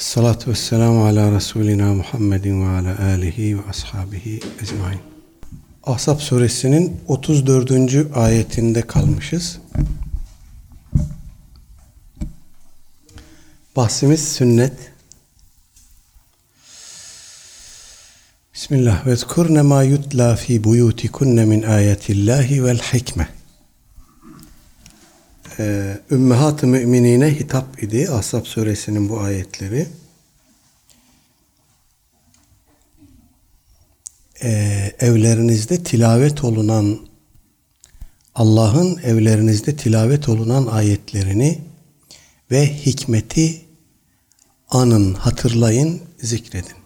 Esselatu vesselamu ala Resulina Muhammedin ve ala alihi ve ashabihi ecmaîn. Ahzab Suresinin 34. ayetinde kalmışız. Bahsimiz sünnet. Bismillah ve zkurne ma yutla fi buyutikunne min ayatillahi vel hikme. Ümmehat-ı müminine hitap idi Ahzab suresinin bu ayetleri. Allah'ın evlerinizde tilavet olunan ayetlerini ve hikmeti anın, hatırlayın, zikredin.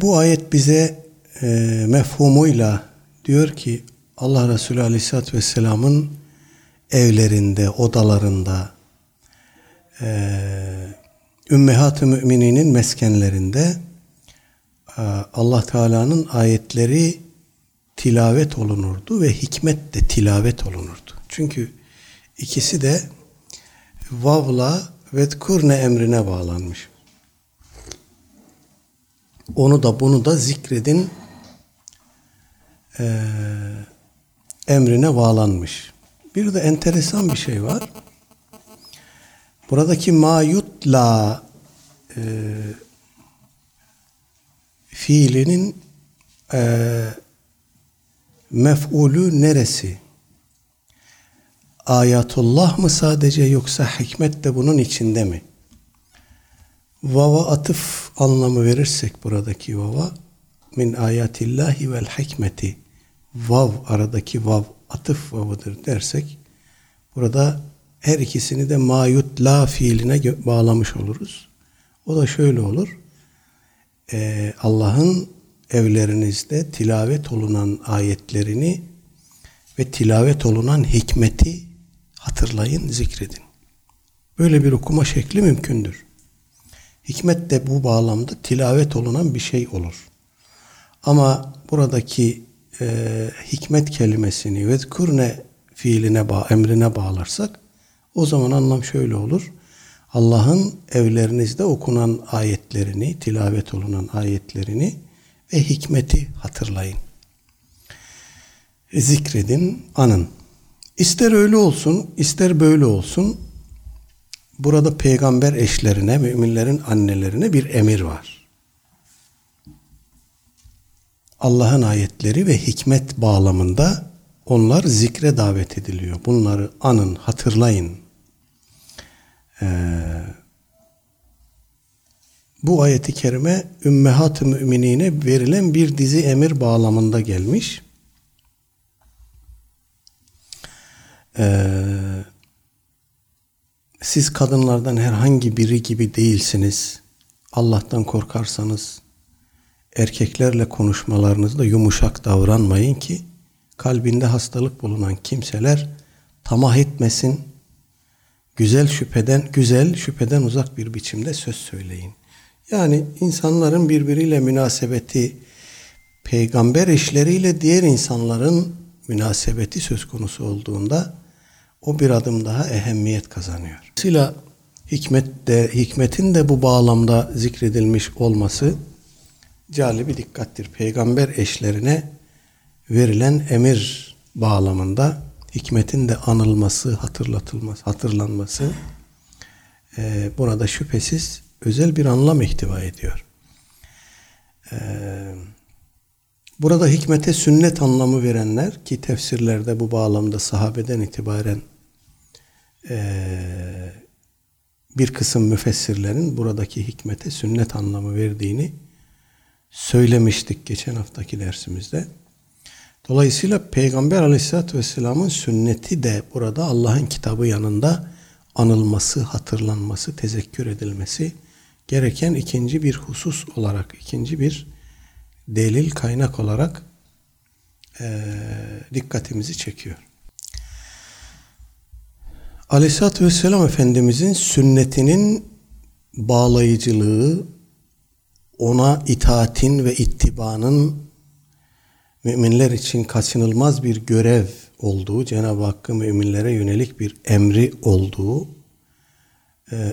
Bu ayet bize mefhumuyla diyor ki Allah Resulü Aleyhisselatü Vesselam'ın evlerinde, odalarında, ümmehat-ı mümininin meskenlerinde Allah Teala'nın ayetleri tilavet olunurdu ve hikmet de tilavet olunurdu. Çünkü ikisi de vavla vedkurne emrine bağlanmış. Onu da bunu da zikredin emrine bağlanmış. Bir de enteresan bir şey var. Buradaki ma yutla fiilinin mef'ulü neresi? Ayatullah mı sadece yoksa hikmet de bunun içinde mi? Vava atıf anlamı verirsek buradaki vava min ayatillahi vel hikmeti vav aradaki vav atıf vavıdır dersek burada her ikisini de mayut la fiiline bağlamış oluruz. O da şöyle olur. Allah'ın evlerinizde tilavet olunan ayetlerini ve tilavet olunan hikmeti hatırlayın, zikredin. Böyle bir okuma şekli mümkündür. Hikmet de bu bağlamda tilavet olunan bir şey olur. Ama buradaki hikmet kelimesini ve kurne fiiline emrine bağlarsak o zaman anlam şöyle olur. Allah'ın evlerinizde okunan ayetlerini, tilavet olunan ayetlerini ve hikmeti hatırlayın. Zikredin, anın. İster öyle olsun, ister böyle olsun. Burada peygamber eşlerine, müminlerin annelerine bir emir var. Allah'ın ayetleri ve hikmet bağlamında onlar zikre davet ediliyor. Bunları anın, hatırlayın. Bu ayeti kerime ümmehat-ı müminine verilen bir dizi emir bağlamında gelmiş. Siz kadınlardan herhangi biri gibi değilsiniz. Allah'tan korkarsanız erkeklerle konuşmalarınızda yumuşak davranmayın ki kalbinde hastalık bulunan kimseler tamah etmesin. Güzel şüpheden uzak bir biçimde söz söyleyin. Yani insanların birbiriyle münasebeti, peygamber eşleriyle diğer insanların münasebeti söz konusu olduğunda o bir adım daha ehemmiyet kazanıyor. Dolayısıyla hikmetin de bu bağlamda zikredilmiş olması calibi dikkattir. Peygamber eşlerine verilen emir bağlamında hikmetin de anılması, hatırlatılması, hatırlanması burada şüphesiz özel bir anlam ihtiva ediyor. Burada hikmete sünnet anlamı verenler ki tefsirlerde bu bağlamda sahabeden itibaren bir kısım müfessirlerin buradaki hikmete sünnet anlamı verdiğini söylemiştik geçen haftaki dersimizde. Dolayısıyla Peygamber Aleyhisselatü Vesselam'ın sünneti de burada Allah'ın kitabı yanında anılması, hatırlanması, tezekkür edilmesi gereken ikinci bir husus olarak, ikinci bir delil kaynak olarak dikkatimizi çekiyor. Aleyhisselatü Vesselam Efendimizin sünnetinin bağlayıcılığı, ona itaatin ve ittibanın müminler için kaçınılmaz bir görev olduğu, Cenab-ı Hakk'ın müminlere yönelik bir emri olduğu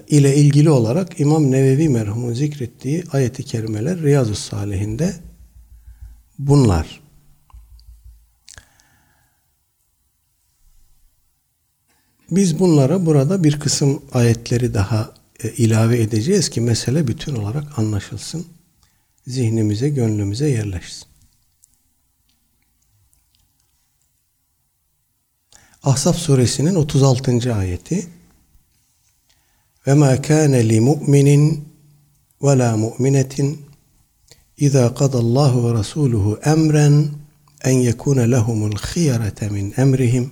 ile ilgili olarak İmam Nevevi merhumun zikrettiği ayet-i kerimeler Riyazü's-Salihinde bunlar. Biz bunlara burada bir kısım ayetleri daha ilave edeceğiz ki mesele bütün olarak anlaşılsın. Zihnimize, gönlümüze yerleşsin. Ahzab Suresinin 36. ayeti. وَمَا كَانَ لِمُؤْمِنٍ وَلَا مُؤْمِنَةٍ اِذَا قَضَ اللّٰهُ وَرَسُولُهُ اَمْرًا اَنْ يَكُونَ لَهُمُ الْخِيَرَةَ مِنْ اَمْرِهِمْ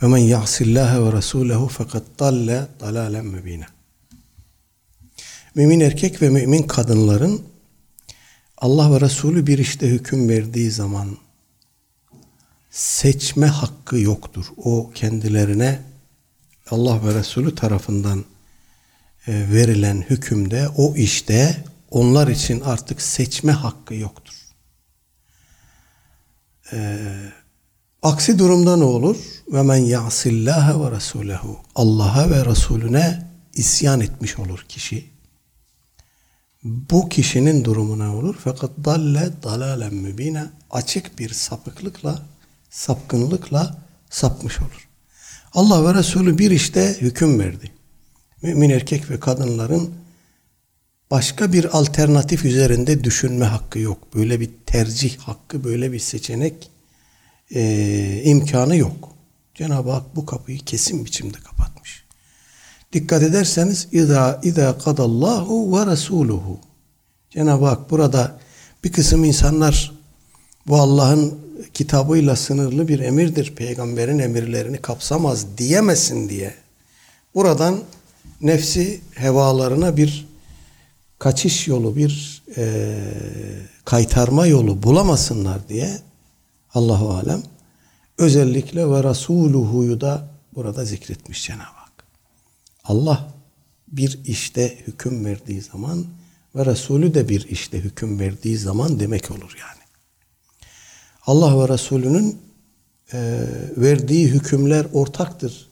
وَمَنْ يَعْصِ اللّٰهَ وَرَسُولَهُ فَقَدْ ضَلَّ ضَلَالًا مُب۪ينًا. Mümin erkek ve mümin kadınların Allah ve Resulü bir işte hüküm verdiği zaman seçme hakkı yoktur. O kendilerine Allah ve Resulü tarafından verilen hükümde, o işte onlar için artık seçme hakkı yoktur. Aksi durumda ne olur? وَمَنْ يَعْصِ اللّٰهَ وَرَسُولَهُ. Allah'a ve Resulüne isyan etmiş olur kişi. Bu kişinin durumu ne olur? فَقَدْ ضَلَّ ضَلَالًا مُب۪ينًا. Açık bir sapıklıkla, sapkınlıkla sapmış olur. Allah ve Resulü bir işte hüküm verdi. Mümin erkek ve kadınların başka bir alternatif üzerinde düşünme hakkı yok. Böyle bir tercih hakkı, böyle bir seçenek imkanı yok. Cenab-ı Hak bu kapıyı kesin biçimde kapatmış. Dikkat ederseniz اِذَا قَدَ اللّٰهُ وَرَسُولُهُ. Cenab-ı Hak burada bir kısım insanlar bu Allah'ın kitabıyla sınırlı bir emirdir, peygamberin emirlerini kapsamaz diyemesin diye buradan nefsi hevalarına bir kaçış yolu, bir kaytarma yolu bulamasınlar diye Allahu alem özellikle ve Resuluhu'yu da burada zikretmiş Cenab-ı Hak. Allah bir işte hüküm verdiği zaman ve Resulü de bir işte hüküm verdiği zaman demek olur yani. Allah ve Resulünün verdiği hükümler ortaktır.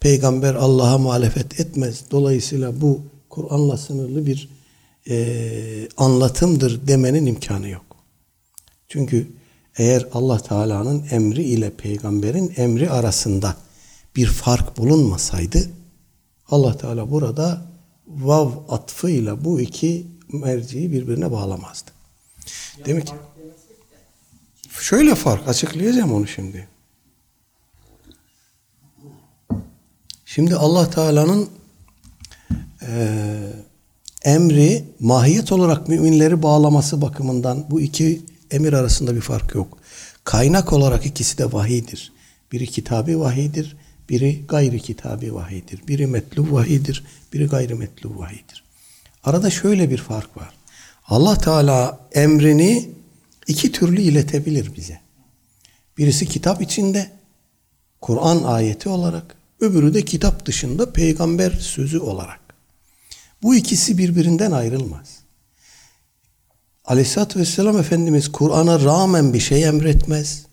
Peygamber Allah'a muhalefet etmez. Dolayısıyla bu Kur'an'la sınırlı bir anlatımdır demenin imkanı yok. Çünkü eğer Allah Teala'nın emri ile peygamberin emri arasında bir fark bulunmasaydı Allah Teala burada vav atfıyla bu iki merciyi birbirine bağlamazdı. Demek ki şöyle fark, açıklayacağım onu şimdi. Şimdi Allah Teala'nın emri mahiyet olarak müminleri bağlaması bakımından bu iki emir arasında bir fark yok. Kaynak olarak ikisi de vahiydir. Biri kitabi vahiydir, biri gayri kitabi vahiydir. Biri metlup vahiydir, biri gayri metlup vahiydir. Arada şöyle bir fark var. Allah Teala emrini iki türlü iletebilir bize. Birisi kitap içinde, Kur'an ayeti olarak, öbürü de kitap dışında peygamber sözü olarak. Bu ikisi birbirinden ayrılmaz. Aleyhisselatü Vesselam Efendimiz Kur'an'a rağmen bir şey emretmez.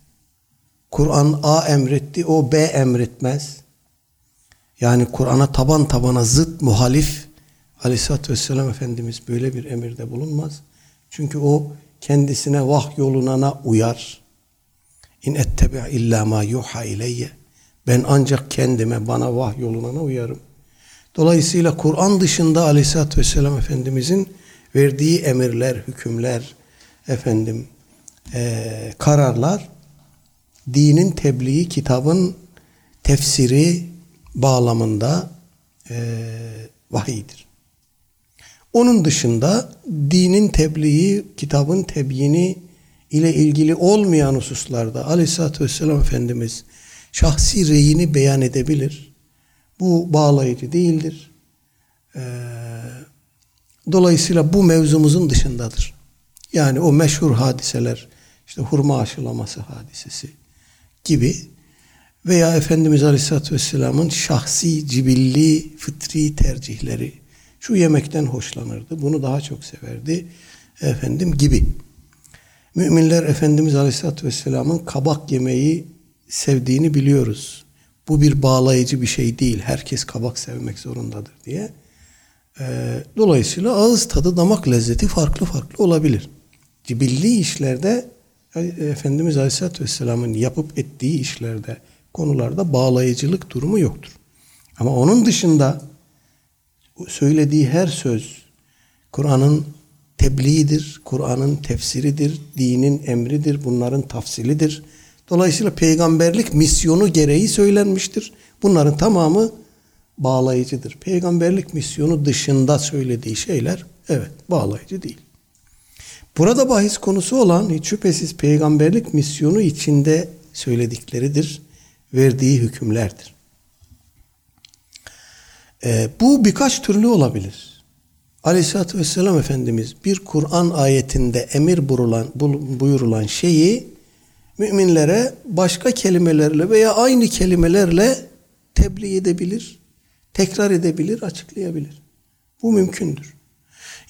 Kur'an A emretti, o B emretmez. Yani Kur'an'a taban tabana zıt, muhalif Aleyhisselatü Vesselam Efendimiz böyle bir emirde bulunmaz. Çünkü o kendisine vahy yolunana uyar. İn ettebi' illa ma yuha ileyye. Ben ancak kendime, bana vahy yolunana uyarım. Dolayısıyla Kur'an dışında Aleyhisselatü Vesselam Efendimizin verdiği emirler, hükümler, kararlar, dinin tebliği, kitabın tefsiri bağlamında vahiydir. Onun dışında dinin tebliği, kitabın tebyini ile ilgili olmayan hususlarda Aleyhisselatü Vesselam Efendimiz şahsi reyini beyan edebilir. Bu bağlayıcı değildir. Dolayısıyla bu mevzumuzun dışındadır. Yani o meşhur hadiseler, işte hurma aşılaması hadisesi gibi veya Efendimiz Aleyhisselatü Vesselam'ın şahsi, cibilli, fıtri tercihleri, şu yemekten hoşlanırdı, bunu daha çok severdi gibi. Müminler Efendimiz Aleyhisselatü Vesselam'ın kabak yemeği sevdiğini biliyoruz. bu bir bağlayıcı bir şey değil, herkes kabak sevmek zorundadır diye. Dolayısıyla ağız tadı, damak lezzeti farklı farklı olabilir. Cibilli işlerde, Efendimiz Aleyhisselatü Vesselam'ın yapıp ettiği işlerde, konularda bağlayıcılık durumu yoktur. Ama onun dışında söylediği her söz Kur'an'ın tebliğidir, Kur'an'ın tefsiridir, dinin emridir, bunların tafsilidir. Dolayısıyla peygamberlik misyonu gereği söylenmiştir. Bunların tamamı bağlayıcıdır. Peygamberlik misyonu dışında söylediği şeyler, evet, bağlayıcı değil. Burada bahis konusu olan hiç şüphesiz peygamberlik misyonu içinde söyledikleridir, verdiği hükümlerdir. Bu birkaç türlü olabilir. Aleyhisselatü Vesselam Efendimiz bir Kur'an ayetinde emir buyurulan şeyi müminlere başka kelimelerle veya aynı kelimelerle tebliğ edebilir, tekrar edebilir, açıklayabilir. Bu mümkündür.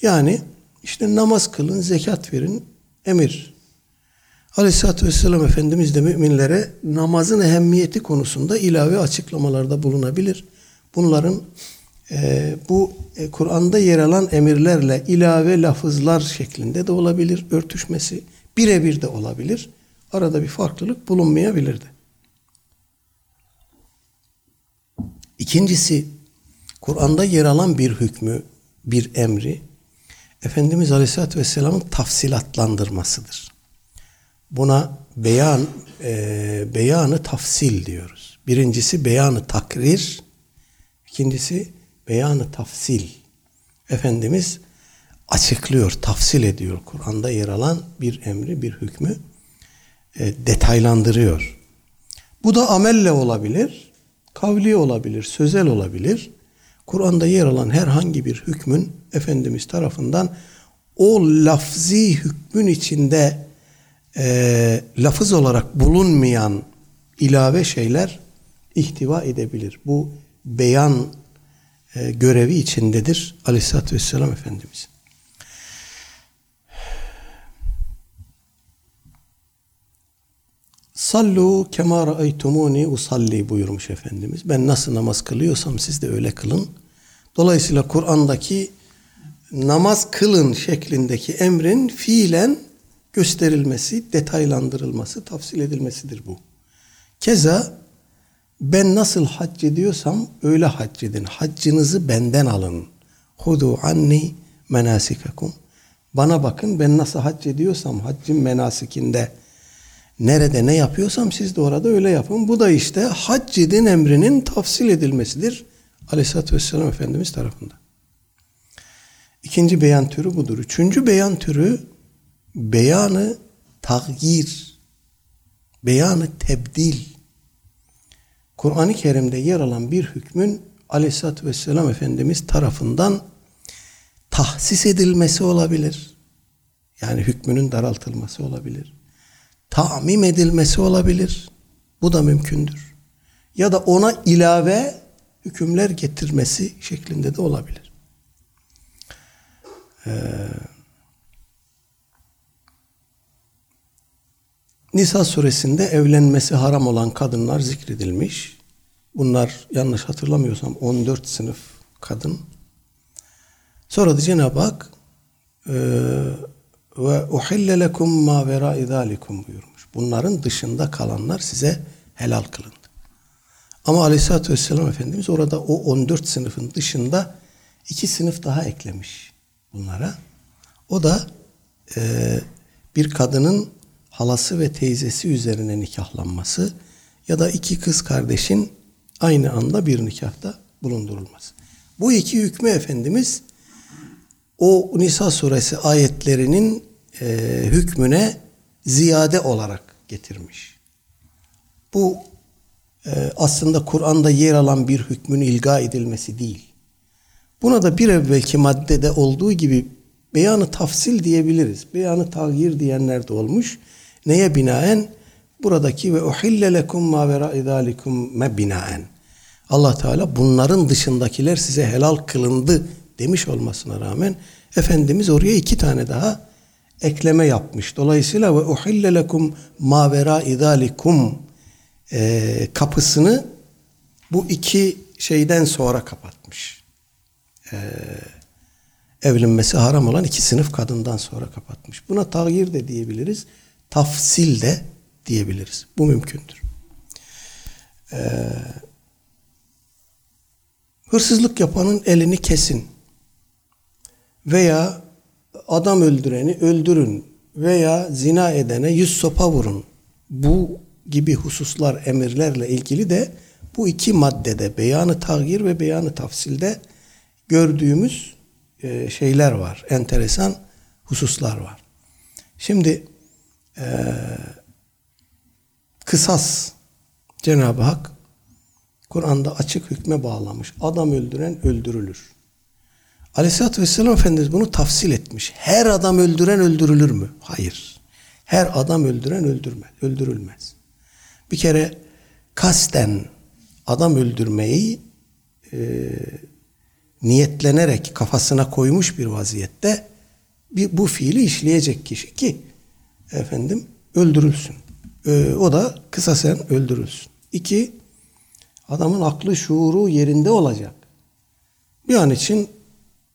Yani işte namaz kılın, zekat verin, emir. Aleyhisselatü Vesselam Efendimiz de müminlere namazın ehemmiyeti konusunda ilave açıklamalarda bulunabilir. Bunların bu Kur'an'da yer alan emirlerle ilave lafızlar şeklinde de olabilir, örtüşmesi birebir de olabilir. Arada bir farklılık bulunmayabilirdi. İkincisi, Kur'an'da yer alan bir hükmü, bir emri Efendimiz Aleyhisselatü Vesselam'ın tafsilatlandırmasıdır. Buna beyanı tafsil diyoruz. Birincisi beyanı takrir, ikincisi beyanı tafsil. Efendimiz açıklıyor, tafsil ediyor. Kur'an'da yer alan bir emri, bir hükmü detaylandırıyor. Bu da amelle olabilir, kavli olabilir, sözel olabilir. Kur'an'da yer alan herhangi bir hükmün Efendimiz tarafından o lafzi hükmün içinde lafız olarak bulunmayan ilave şeyler ihtiva edebilir. Bu beyan görevi içindedir Aleyhisselatü Vesselam Efendimiz. Sallu kema ra'aytumuni usalli buyurmuş Efendimiz. Ben nasıl namaz kılıyorsam siz de öyle kılın. Dolayısıyla Kur'an'daki namaz kılın şeklindeki emrin fiilen gösterilmesi, detaylandırılması, tafsil edilmesidir bu. Keza ben nasıl hac ediyorsam öyle hac edin. Haccınızı benden alın. Hudu anni menasikakum. Bana bakın, ben nasıl hac ediyorsam haccın menasikinde, nerede ne yapıyorsam siz de orada öyle yapın. Bu da işte hac edin emrinin tafsil edilmesidir Aleyhisselatü Vesselam Efendimiz tarafından. İkinci beyan türü budur. Üçüncü beyan türü beyanı tağyir, beyanı tebdil. Kur'an-ı Kerim'de yer alan bir hükmün Aleyhisselatü Vesselam Efendimiz tarafından tahsis edilmesi olabilir. Yani hükmünün daraltılması olabilir. Ta'mim edilmesi olabilir. Bu da mümkündür. Ya da ona ilave hükümler getirmesi şeklinde de olabilir. Nisa suresinde evlenmesi haram olan kadınlar zikredilmiş. Bunlar yanlış hatırlamıyorsam 14 sınıf kadın. Sonra da Cenab-ı Hakk ve uhille lekum ma vera'i zalikum buyurmuş. Bunların dışında kalanlar size helal kılındı. Ama Aleyhisselatü Vesselam Efendimiz orada o 14 sınıfın dışında 2 sınıf daha eklemiş bunlara. O da bir kadının halası ve teyzesi üzerine nikahlanması ya da 2 kız kardeşin aynı anda bir nikahta bulundurulması. Bu 2 hükmü Efendimiz o Nisa suresi ayetlerinin hükmüne ziyade olarak getirmiş. Bu aslında Kur'an'da yer alan bir hükmün ilga edilmesi değil. Buna da bir evvelki maddede olduğu gibi beyanı tafsil diyebiliriz. Beyanı tağyir diyenler de olmuş. Neye binaen? Buradaki ve uhille lekum ma vera'i zalikum'e binaen. Allah Teala bunların dışındakiler size helal kılındı demiş olmasına rağmen Efendimiz oraya 2 tane daha ekleme yapmış. Dolayısıyla ve uhille lekum ma vera'i zalikum kapısını bu iki şeyden sonra kapatmış. Evlenmesi haram olan iki sınıf kadından sonra kapatmış. Buna tağyir de diyebiliriz, tafsil de diyebiliriz. Bu mümkündür. Hırsızlık yapanın elini kesin veya adam öldüreni öldürün veya zina edene 100 sopa vurun. Bu gibi hususlar, emirlerle ilgili de bu iki maddede, beyanı tağyir ve beyanı tafsilde gördüğümüz şeyler var. Enteresan hususlar var. Şimdi kısas, Cenab-ı Hak Kur'an'da açık hükme bağlamış. Adam öldüren öldürülür. Aleyhisselatü Vesselam Efendimiz bunu tafsil etmiş. Her adam öldüren öldürülür mü? Hayır. Her adam öldüren öldürülmez. Bir kere kasten adam öldürmeyi niyetlenerek kafasına koymuş bir vaziyette bu fiili işleyecek kişi ki efendim öldürülsün. O da kısasen öldürülsün. 2. Adamın aklı, şuuru yerinde olacak. Bir an için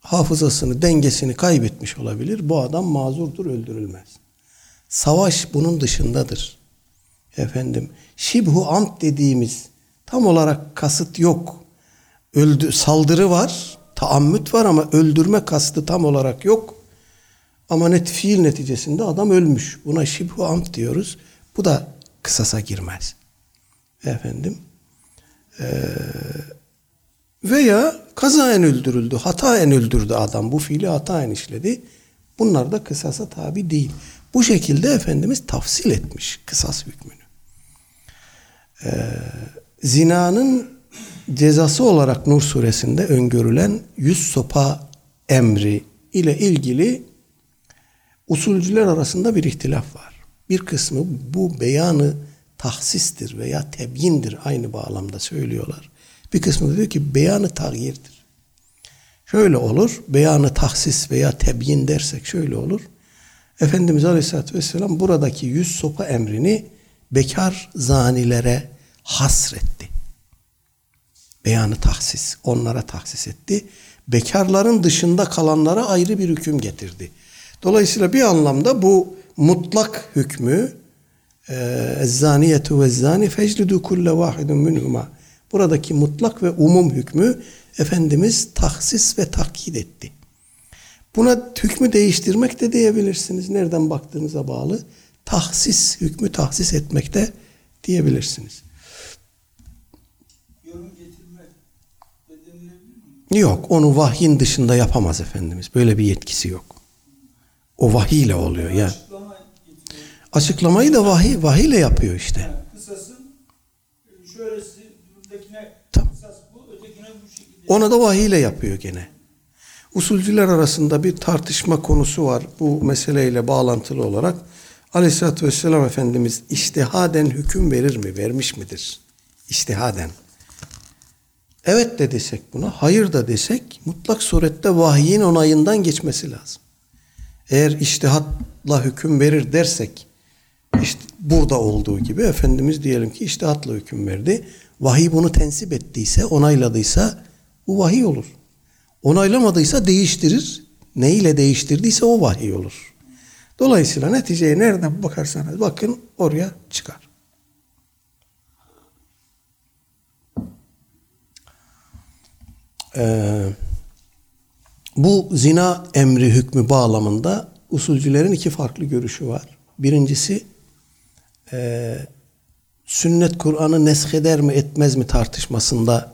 hafızasını, dengesini kaybetmiş olabilir. Bu adam mazurdur, öldürülmez. Savaş bunun dışındadır. Şibhu amd dediğimiz, tam olarak kasıt yok. Saldırı var, taammüt var ama öldürme kastı tam olarak yok. Ama fiil neticesinde adam ölmüş. Buna şibhu amd diyoruz. Bu da kısasa girmez. Veya kazaen öldürüldü, hataen öldürdü adam. Bu fiili hataen işledi. Bunlar da kısasa tabi değil. Bu şekilde Efendimiz tafsil etmiş kısas hükmünü. Zinanın cezası olarak Nur suresinde öngörülen 100 sopa emri ile ilgili usulcüler arasında bir ihtilaf var. Bir kısmı bu beyanı tahsistir veya tebyindir, aynı bağlamda söylüyorlar. Bir kısmı diyor ki beyanı tağyirdir. Şöyle olur, beyanı tahsis veya tebyin dersek şöyle olur. Efendimiz Aleyhisselatü Vesselam buradaki 100 sopa emrini bekar zanilere hasretti. Beyanı tahsis, onlara tahsis etti. Bekarların dışında kalanlara ayrı bir hüküm getirdi. Dolayısıyla bir anlamda bu mutlak hükmü "Zaniyetu ve zani feclidu kulle vahidun minhuma" buradaki mutlak ve umum hükmü Efendimiz tahsis ve takkid etti. Buna hükmü değiştirmek de diyebilirsiniz. Nereden baktığınıza bağlı. Tahsis, hükmü tahsis etmek de diyebilirsiniz. Yorum getirmek de denilebilir mi? Yok. Onu vahyin dışında yapamaz Efendimiz. Böyle bir yetkisi yok. O vahiyle oluyor. Yani. Açıklamayı da vahiyle yapıyor işte. Yani kısasın şöylesi durumdakine kısas bu, ötekine bu şekilde. Ona da vahiyle yapıyor gene. Usulcüler arasında bir tartışma konusu var bu meseleyle bağlantılı olarak. Aleyhisselatü Vesselam Efendimiz içtihaden hüküm verir mi, vermiş midir? İçtihaden. Evet de desek buna, hayır da desek mutlak surette vahyin onayından geçmesi lazım. Eğer içtihatla hüküm verir dersek, işte burada olduğu gibi Efendimiz diyelim ki içtihatla hüküm verdi. Vahiy bunu tensip ettiyse, onayladıysa bu vahiy olur. Onaylamadıysa değiştirir. Neyle değiştirdiyse o vahiy olur. Dolayısıyla neticeye nereden bakarsanız bakın oraya çıkar. Bu zina emri hükmü bağlamında usulcülerin iki farklı görüşü var. Birincisi sünnet Kur'an'ı nesheder mi etmez mi tartışmasında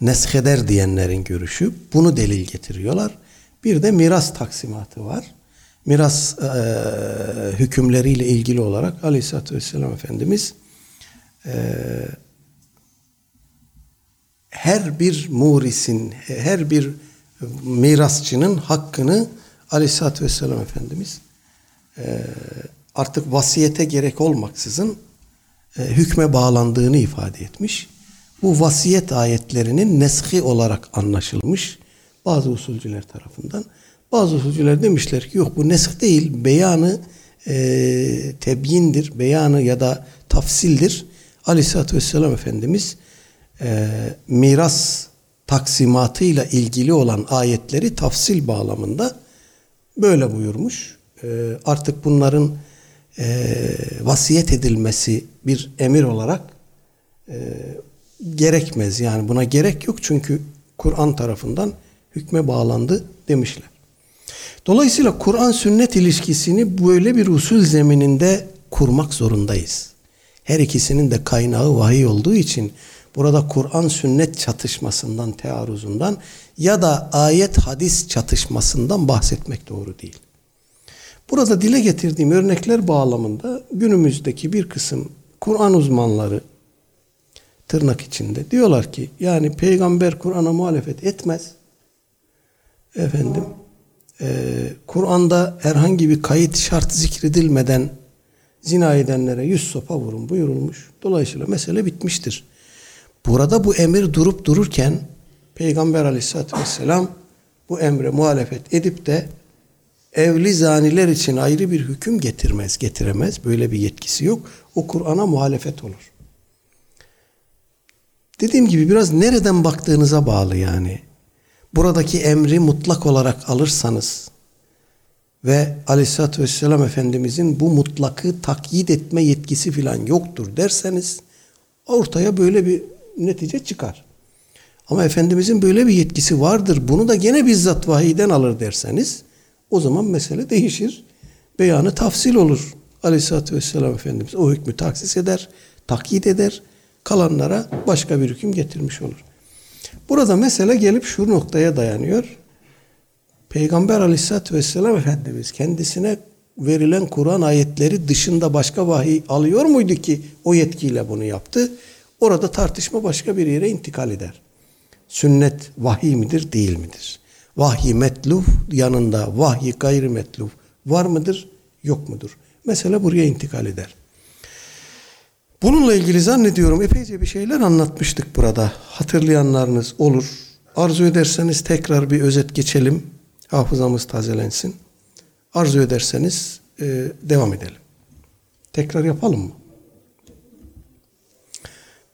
nesheder diyenlerin görüşü. Bunu delil getiriyorlar. Bir de miras taksimatı var. Miras hükümleriyle ilgili olarak Aleyhisselatü Vesselam Efendimiz her bir murisin, her bir mirasçının hakkını Aleyhisselatü Vesselam Efendimiz artık vasiyete gerek olmaksızın hükme bağlandığını ifade etmiş. Bu vasiyet ayetlerinin neshi olarak anlaşılmış bazı usulcüler tarafından. Bazı usulcüler demişler ki yok bu nesh değil, beyanı tebyindir, beyanı ya da tafsildir. Aleyhisselatü Vesselam Efendimiz miras taksimatıyla ilgili olan ayetleri tafsil bağlamında böyle buyurmuş. Artık bunların vasiyet edilmesi bir emir olarak gerekmez. Yani buna gerek yok çünkü Kur'an tarafından hükme bağlandı demişler. Dolayısıyla Kur'an-sünnet ilişkisini böyle bir usul zemininde kurmak zorundayız. Her ikisinin de kaynağı vahiy olduğu için burada Kur'an-sünnet çatışmasından, tearruzundan ya da ayet-hadis çatışmasından bahsetmek doğru değil. Burada dile getirdiğim örnekler bağlamında günümüzdeki bir kısım Kur'an uzmanları tırnak içinde diyorlar ki yani peygamber Kur'an'a muhalefet etmez. Efendim Kur'an'da herhangi bir kayıt şart zikredilmeden zina edenlere 100 sopa vurun buyurulmuş. Dolayısıyla mesele bitmiştir. Burada bu emir durup dururken Peygamber Aleyhisselatü Vesselam bu emre muhalefet edip de evli zaniler için ayrı bir hüküm getiremez. Böyle bir yetkisi yok. O Kur'an'a muhalefet olur. Dediğim gibi biraz nereden baktığınıza bağlı yani. Buradaki emri mutlak olarak alırsanız ve Aleyhisselatü Vesselam Efendimizin bu mutlakı takyit etme yetkisi filan yoktur derseniz ortaya böyle bir netice çıkar. Ama Efendimizin böyle bir yetkisi vardır, bunu da gene bizzat vahiyden alır derseniz o zaman mesele değişir. Beyanı tafsil olur. Aleyhisselatü Vesselam Efendimiz o hükmü taksis eder, takyit eder. Kalanlara başka bir hüküm getirmiş olur. Burada mesele gelip şu noktaya dayanıyor. Peygamber Aleyhisselatü Vesselam Efendimiz kendisine verilen Kur'an ayetleri dışında başka vahiy alıyor muydu ki o yetkiyle bunu yaptı? Orada tartışma başka bir yere intikal eder. Sünnet vahiy midir, değil midir? Vahyi metluf yanında vahyi gayri metluf var mıdır, yok mudur? Mesele buraya intikal eder. Bununla ilgili zannediyorum epeyce bir şeyler anlatmıştık burada. Hatırlayanlarınız olur. Arzu ederseniz tekrar bir özet geçelim. Hafızamız tazelensin. Arzu ederseniz devam edelim. Tekrar yapalım mı?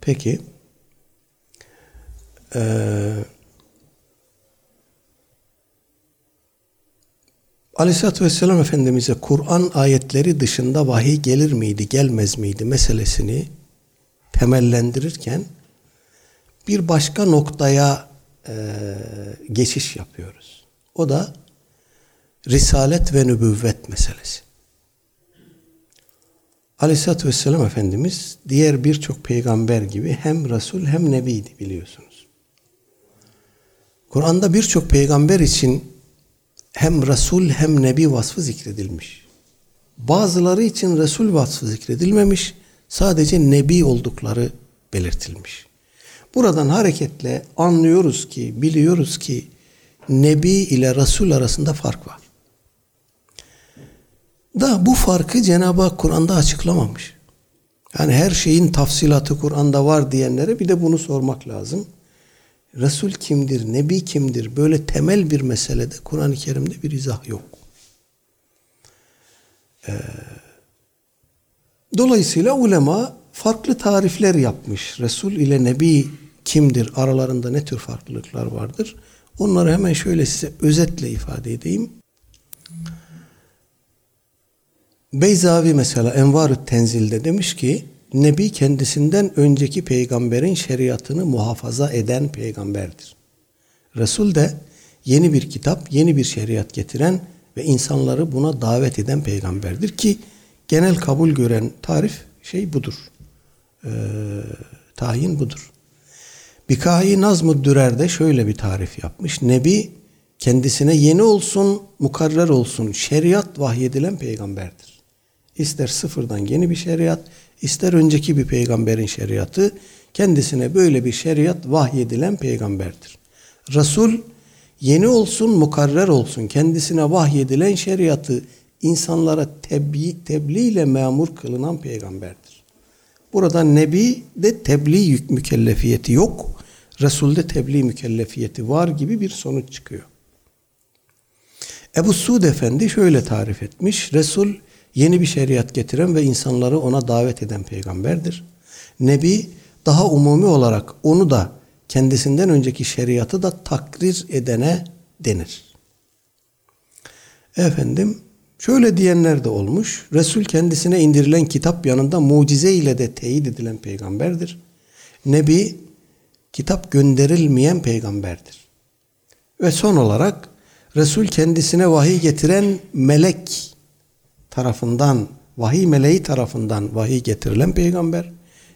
Peki. Aleyhisselatü Vesselam Efendimiz'e Kur'an ayetleri dışında vahiy gelir miydi, gelmez miydi meselesini temellendirirken bir başka noktaya geçiş yapıyoruz. O da risalet ve nübüvvet meselesi. Aleyhisselatü Vesselam Efendimiz diğer birçok peygamber gibi hem Resul hem Nebiydi biliyorsunuz. Kur'an'da birçok peygamber için hem Resul hem Nebi vasfı zikredilmiş. Bazıları için Resul vasfı zikredilmemiş, sadece Nebi oldukları belirtilmiş. Buradan hareketle anlıyoruz ki, biliyoruz ki Nebi ile Resul arasında fark var. Da bu farkı Cenab-ı Hak Kur'an'da açıklamamış. Yani her şeyin tafsilatı Kur'an'da var diyenlere bir de bunu sormak lazım. Resul kimdir, Nebi kimdir? Böyle temel bir meselede Kur'an-ı Kerim'de bir izah yok. Dolayısıyla ulema farklı tarifler yapmış. Resul ile Nebi kimdir? Aralarında ne tür farklılıklar vardır? Onları hemen şöyle size özetle ifade edeyim. Beyzavi mesela Envar-ı Tenzil'de demiş ki Nebi kendisinden önceki peygamberin şeriatını muhafaza eden peygamberdir. Resul de yeni bir kitap, yeni bir şeriat getiren ve insanları buna davet eden peygamberdir ki genel kabul gören tarif şey budur. Tayin budur. Bikahi Nazm-ı Dürer'de şöyle bir tarif yapmış. Nebi kendisine yeni olsun, mukarrer olsun şeriat vahyedilen peygamberdir. İster sıfırdan yeni bir şeriat, İster önceki bir peygamberin şeriatı, kendisine böyle bir şeriat vahyedilen peygamberdir. Resul, yeni olsun, mukarrer olsun, kendisine vahyedilen şeriatı insanlara tebliğ ile memur kılınan peygamberdir. Burada Nebi de tebliğ mükellefiyeti yok, Resul'de tebliğ mükellefiyeti var gibi bir sonuç çıkıyor. Ebu Suud Efendi şöyle tarif etmiş, Resul, yeni bir şeriat getiren ve insanları ona davet eden peygamberdir. Nebi, daha umumi olarak onu da kendisinden önceki şeriatı da takrir edene denir. Efendim şöyle diyenler de olmuş. Resul kendisine indirilen kitap yanında mucize ile de teyit edilen peygamberdir. Nebi kitap gönderilmeyen peygamberdir. Ve son olarak Resul kendisine vahiy getiren melek tarafından, vahiy meleği tarafından vahiy getirilen peygamber.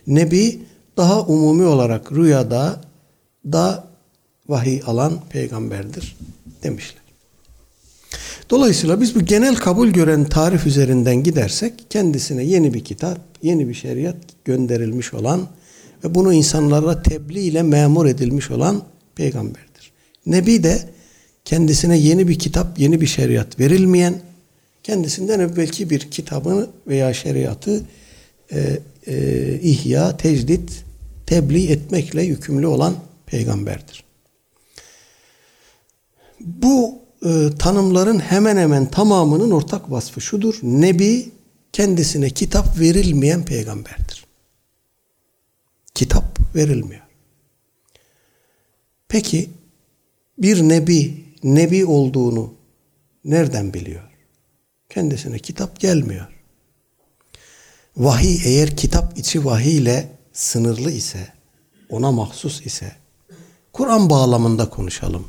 Nebi daha umumi olarak rüyada da vahiy alan peygamberdir demişler. Dolayısıyla biz bu genel kabul gören tarif üzerinden gidersek kendisine yeni bir kitap, yeni bir şeriat gönderilmiş olan ve bunu insanlara tebliğ ile memur edilmiş olan peygamberdir. Nebi de kendisine yeni bir kitap, yeni bir şeriat verilmeyen, kendisinden evvelki bir kitabını veya şeriatı ihya, tecdit, tebliğ etmekle yükümlü olan peygamberdir. Bu tanımların hemen hemen tamamının ortak vasfı şudur. Nebi kendisine kitap verilmeyen peygamberdir. Kitap verilmiyor. Peki bir nebi olduğunu nereden biliyor? Kendisine kitap gelmiyor. Vahiy eğer kitap içi vahiy ile sınırlı ise, ona mahsus ise, Kur'an bağlamında konuşalım.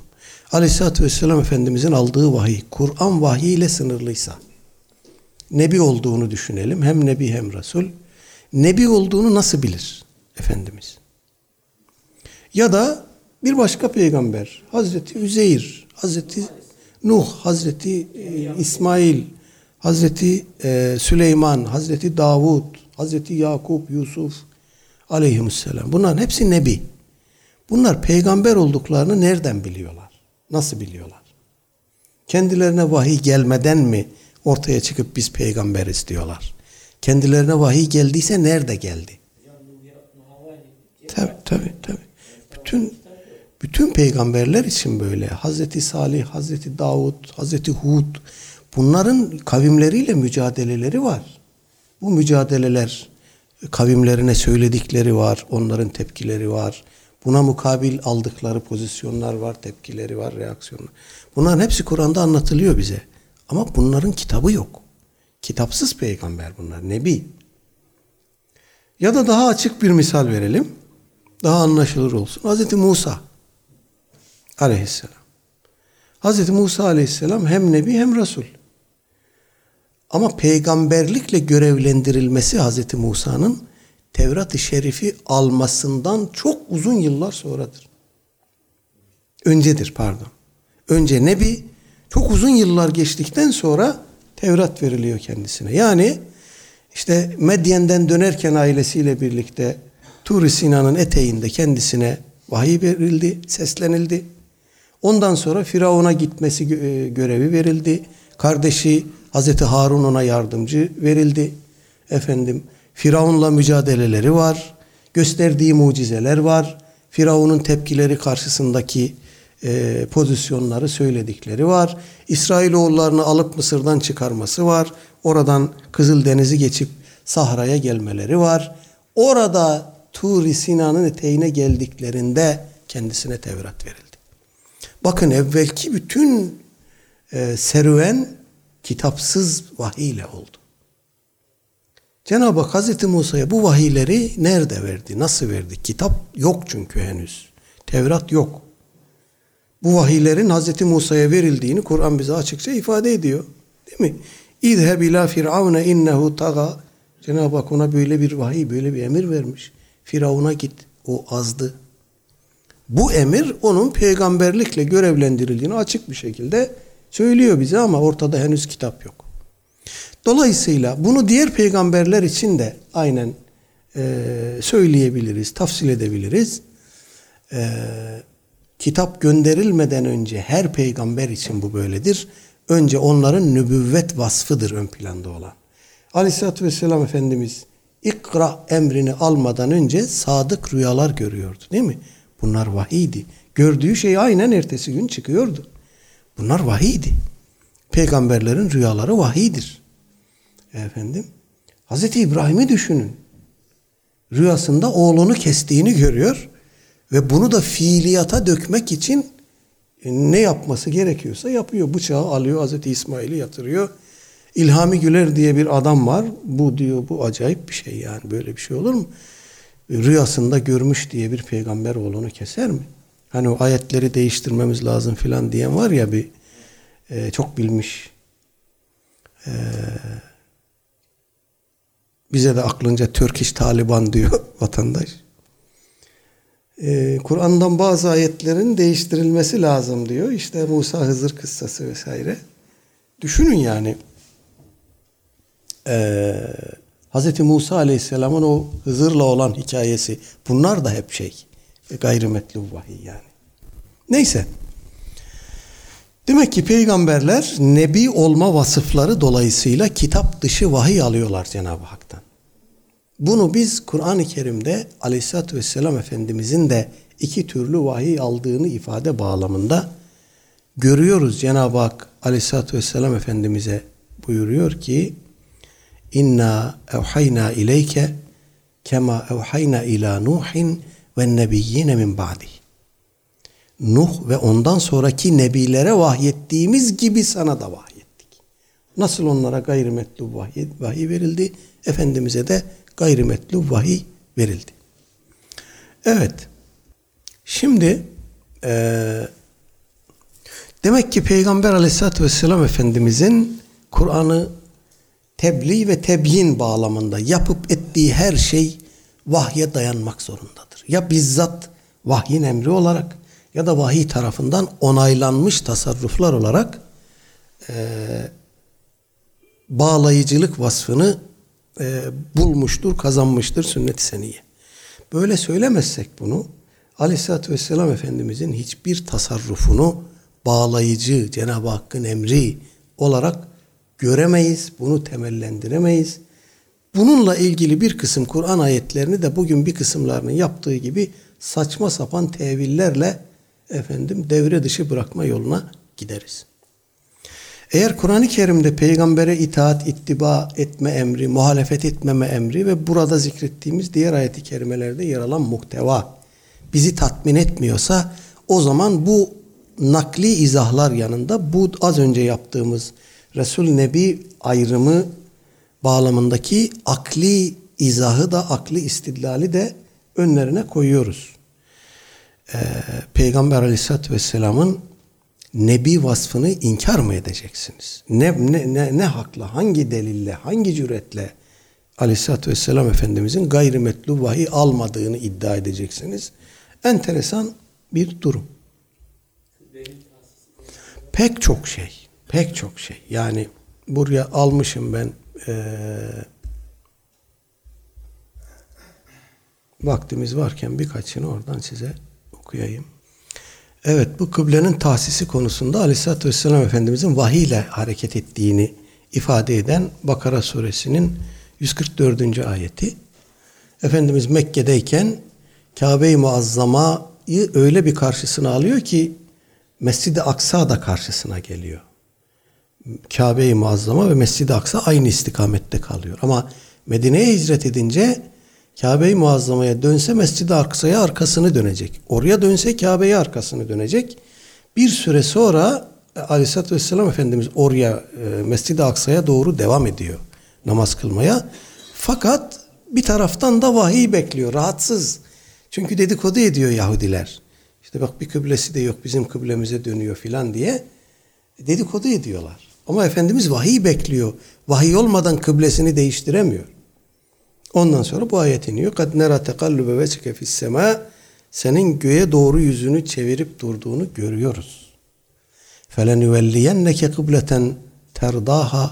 Aleyhisselatü Vesselam Efendimizin aldığı vahiy, Kur'an vahiy ile sınırlıysa, nebi olduğunu düşünelim. Hem nebi hem resul. Nebi olduğunu nasıl bilir Efendimiz? Ya da bir başka peygamber, Hazreti Üzeyir, Hazreti Nuh, Hazreti İsmail, Hazreti Süleyman, Hazreti Davud, Hazreti Yakup, Yusuf aleyhisselam. Bunların hepsi nebi. Bunlar peygamber olduklarını nereden biliyorlar? Nasıl biliyorlar? Kendilerine vahiy gelmeden mi ortaya çıkıp biz peygamberiz diyorlar? Kendilerine vahiy geldiyse nerede geldi? Tabii. Bütün peygamberler için böyle. Hazreti Salih, Hazreti Davud, Hazreti Hud, bunların kavimleriyle mücadeleleri var. Bu mücadeleler, kavimlerine söyledikleri var, onların tepkileri var. Buna mukabil aldıkları pozisyonlar var, tepkileri var, reaksiyonlar. Bunların hepsi Kur'an'da anlatılıyor bize. Ama bunların kitabı yok. Kitapsız peygamber bunlar, nebi. Ya da daha açık bir misal verelim. Daha anlaşılır olsun. Hz. Musa aleyhisselam. Hz. Musa aleyhisselam hem nebi hem resul. Ama peygamberlikle görevlendirilmesi Hz. Musa'nın Tevrat-ı Şerifi almasından çok uzun yıllar sonradır. Önce nebi, çok uzun yıllar geçtikten sonra Tevrat veriliyor kendisine. Yani işte Medyen'den dönerken ailesiyle birlikte Tur-i Sina'nın eteğinde kendisine vahiy verildi, seslenildi. Ondan sonra Firavun'a gitmesi görevi verildi. Kardeşi Hazreti Harun ona yardımcı verildi. Firavun'la mücadeleleri var. Gösterdiği mucizeler var. Firavun'un tepkileri karşısındaki pozisyonları, söyledikleri var. İsrailoğullarını alıp Mısır'dan çıkarması var. Oradan Kızıldeniz'i geçip Sahra'ya gelmeleri var. Orada Tur-i Sina'nın eteğine geldiklerinde kendisine Tevrat verildi. Bakın evvelki bütün serüven kitapsız vahiy ile oldu. Cenab-ı Hak Hazreti Musa'ya bu vahiyleri nerede verdi? Nasıl verdi? Kitap yok çünkü henüz. Tevrat yok. Bu vahiylerin Hazreti Musa'ya verildiğini Kur'an bize açıkça ifade ediyor. Değil mi? İzheb ila firavne innehu taga. Cenab-ı Hak ona böyle bir vahiy, böyle bir emir vermiş. Firavun'a git. O azdı. Bu emir onun peygamberlikle görevlendirildiğini açık bir şekilde söylüyor bize ama ortada henüz kitap yok. Dolayısıyla bunu diğer peygamberler için de aynen söyleyebiliriz, tafsil edebiliriz. Kitap gönderilmeden önce her peygamber için bu böyledir. Önce onların nübüvvet vasfıdır ön planda olan. Aleyhisselatü Vesselam Efendimiz ikra emrini almadan önce sadık rüyalar görüyordu, değil mi? Bunlar vahiydi. Gördüğü şey aynen ertesi gün çıkıyordu. Bunlar vahiydi. Peygamberlerin rüyaları vahiydir. Hz. İbrahim'i düşünün. rüyasında oğlunu kestiğini görüyor ve bunu da fiiliyata dökmek için ne yapması gerekiyorsa yapıyor. Bıçağı alıyor, Hazreti İsmail'i yatırıyor. İlhami Güler diye bir adam var. Bu diyor, bu acayip bir şey yani, böyle bir şey olur mu? Rüyasında görmüş diye bir peygamber oğlunu keser mi? Hani o ayetleri değiştirmemiz lazım filan diyen var ya bir çok bilmiş. Bize de aklınca Turkish Taliban diyor vatandaş. Kur'an'dan bazı ayetlerin değiştirilmesi lazım diyor. İşte Musa Hızır kıssası vesaire. Düşünün yani. Hz. Musa Aleyhisselam'ın o Hızır'la olan hikayesi. Bunlar da hep gayrimetlu vahiy yani. Neyse. Demek ki peygamberler nebi olma vasıfları dolayısıyla kitap dışı vahiy alıyorlar Cenab-ı Hak'tan. Bunu biz Kur'an-ı Kerim'de Aleyhisselatü Vesselam Efendimizin de iki türlü vahiy aldığını ifade bağlamında görüyoruz. Cenab-ı Hak Aleyhisselatü Vesselam Efendimiz'e buyuruyor ki İnna evhayna ileyke kema evhayna ila Nuhin ve nebiyyine min ba'dih. Nuh ve ondan sonraki nebilere vahyettiğimiz gibi sana da vahyettik. Nasıl onlara gayrimetlu vahiy verildi, Efendimiz'e de gayrimetlu vahiy verildi. Evet. Şimdi demek ki Peygamber Aleyhisselatü Vesselam Efendimiz'in Kur'an'ı tebliğ ve tebyin bağlamında yapıp ettiği her şey vahye dayanmak zorundadır. Ya bizzat vahyin emri olarak ya da vahiy tarafından onaylanmış tasarruflar olarak bağlayıcılık vasfını bulmuştur, kazanmıştır sünnet-i seniyye. Böyle söylemezsek bunu Aleyhisselatü Vesselam Efendimizin hiçbir tasarrufunu bağlayıcı Cenab-ı Hakk'ın emri olarak göremeyiz, bunu temellendiremeyiz. Bununla ilgili bir kısım Kur'an ayetlerini de bugün bir kısımlarının yaptığı gibi saçma sapan tevillerle devre dışı bırakma yoluna gideriz. Eğer Kur'an-ı Kerim'de peygambere itaat, ittiba etme emri, muhalefet etmeme emri ve burada zikrettiğimiz diğer ayet-i kerimelerde yer alan muhteva bizi tatmin etmiyorsa, o zaman bu nakli izahlar yanında bu az önce yaptığımız Resul-Nebi ayrımı bağlamındaki akli izahı da, akli istidlali de önlerine koyuyoruz. Peygamber Aleyhisselatü Vesselam'ın nebi vasfını inkar mı edeceksiniz? Ne hakla, hangi delille, hangi cüretle Aleyhisselatü Vesselam Efendimizin gayrimetlu vahiy almadığını iddia edeceksiniz? Enteresan bir durum. Pek çok şey. Yani buraya almışım ben vaktimiz varken birkaçını oradan size okuyayım. Evet, bu kıblenin tahsisi konusunda Aleyhisselatü Vesselam Efendimizin vahiy ile hareket ettiğini ifade eden Bakara suresinin 144. ayeti. Efendimiz Mekke'deyken Kabe-i Muazzama'yı öyle bir karşısına alıyor ki Mescid-i Aksa da karşısına geliyor. Kabe-i Muazzama ve Mescid-i Aksa aynı istikamette kalıyor. Ama Medine'ye hicret edince Kabe-i Muazzama'ya dönse Mescid-i Aksa'ya arkasını dönecek. Oraya dönse Kabe'ye arkasını dönecek. Bir süre sonra Aleyhisselatü Vesselam Efendimiz oraya, Mescid-i Aksa'ya doğru devam ediyor namaz kılmaya. Fakat bir taraftan da vahiy bekliyor. Rahatsız. Çünkü dedikodu ediyor Yahudiler. İşte bak, bir kıblesi de yok, bizim kıblemize dönüyor filan diye dedikodu ediyorlar. Ama Efendimiz vahiy bekliyor. Vahiy olmadan kıblesini değiştiremiyor. Ondan sonra bu ayet iniyor. قَدْ نَرَا تَقَلُّبَ وَسِكَ فِي السَّمَاءِ Senin göğe doğru yüzünü çevirip durduğunu görüyoruz. فَلَنُوَلِّيَنَّكَ قِبْلَةً تَرْضَاهَا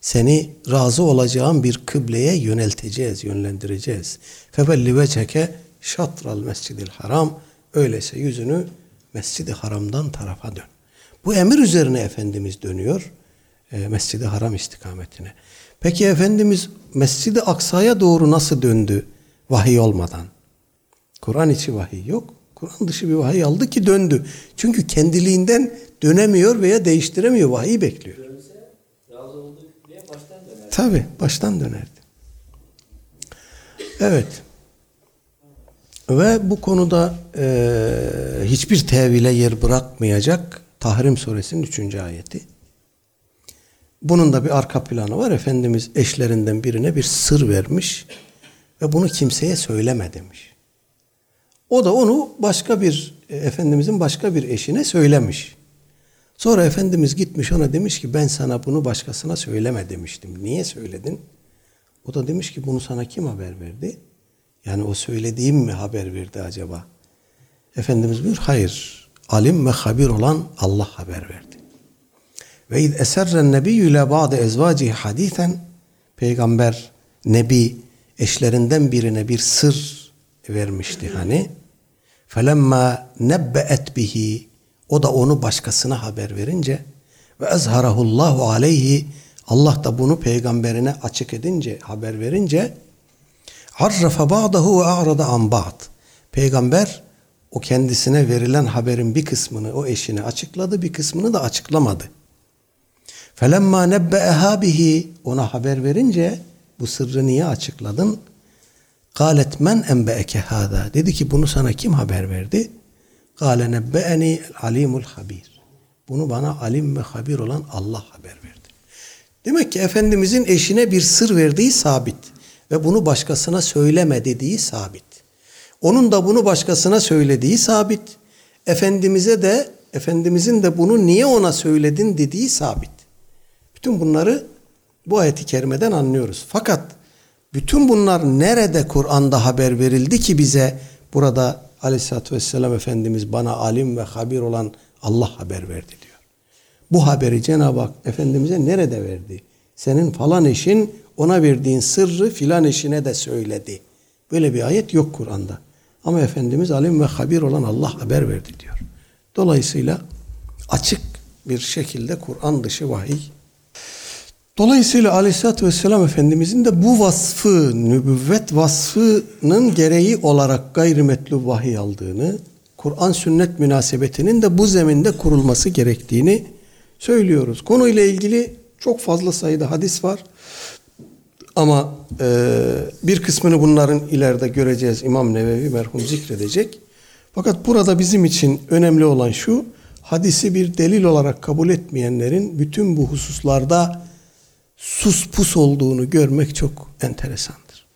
Seni razı olacağın bir kıbleye yönelteceğiz, yönlendireceğiz. فَبَلِّ وَجَكَ شَطْرَ الْمَسْجِدِ الْحَرَامِ Öyleyse yüzünü Mescid-i Haram'dan tarafa dön. Bu emir üzerine Efendimiz dönüyor Mescid-i Haram istikametine. Peki Efendimiz Mescid-i Aksa'ya doğru nasıl döndü vahiy olmadan? Kur'an içi vahiy yok. Kur'an dışı bir vahiy aldı ki döndü. Çünkü kendiliğinden dönemiyor veya değiştiremiyor. Vahiy bekliyor. Dönse razı olduk diye baştan dönerdi. Tabii baştan dönerdi. Evet. Ve bu konuda hiçbir tevile yer bırakmayacak Tahrim suresinin 3. ayeti. Bunun da bir arka planı var. Efendimiz eşlerinden birine bir sır vermiş ve bunu kimseye söyleme demiş. O da onu başka bir, Efendimizin başka bir eşine söylemiş. Sonra Efendimiz gitmiş ona demiş ki ben sana bunu başkasına söyleme demiştim. Niye söyledin? O da demiş ki bunu sana kim haber verdi? Yani o söylediğim mi haber verdi acaba? Efendimiz buyur hayır. Alim ve habir olan Allah haber verdi. Ve iz eserren nebiyyü ile ba'de ezvacihi hadithen. Peygamber, nebi eşlerinden birine bir sır vermişti hani. Felemma nebbe'et bihi. O da onu başkasına haber verince ve ezharahullahu aleyhi, Allah da bunu peygamberine açık edince, haber verince arrafa ba'dahu ve a'rada an ba'd. Peygamber o kendisine verilen haberin bir kısmını o eşine açıkladı, bir kısmını da açıklamadı. Felemma nebbe'eha bihi, ona haber verince bu sırrı niye açıkladın? Kâlet men enbe'eke hâdâ, dedi ki bunu sana kim haber verdi? Kâle nebbe'eni alimul habir. Bunu bana alim ve habir olan Allah haber verdi. Demek ki Efendimizin eşine bir sır verdiği sabit. Ve bunu başkasına söyleme dediği sabit. Onun da bunu başkasına söylediği sabit. Efendimiz'e de, Efendimiz'in de bunu niye ona söyledin dediği sabit. Bütün bunları bu ayet-i kerimeden anlıyoruz. Fakat bütün bunlar nerede Kur'an'da haber verildi ki bize burada Aleyhisselatü Vesselam Efendimiz bana alim ve habir olan Allah haber verdi diyor. Bu haberi Cenab-ı Hak Efendimiz'e nerede verdi? Senin falan eşin ona verdiğin sırrı filan eşine de söyledi. Böyle bir ayet yok Kur'an'da. Ama Efendimiz alim ve habir olan Allah haber verdi diyor. Dolayısıyla açık bir şekilde Kur'an dışı vahiy. Dolayısıyla Aleyhisselatü Vesselam Efendimizin de bu vasfı, nübüvvet vasfının gereği olarak gayrimetlub vahiy aldığını, Kur'an sünnet münasebetinin de bu zeminde kurulması gerektiğini söylüyoruz. Konuyla ilgili çok fazla sayıda hadis var. Ama bir kısmını bunların ileride göreceğiz. İmam Nevevi merhum zikredecek. Fakat burada bizim için önemli olan şu, hadisi bir delil olarak kabul etmeyenlerin bütün bu hususlarda sus pus olduğunu görmek çok enteresandır.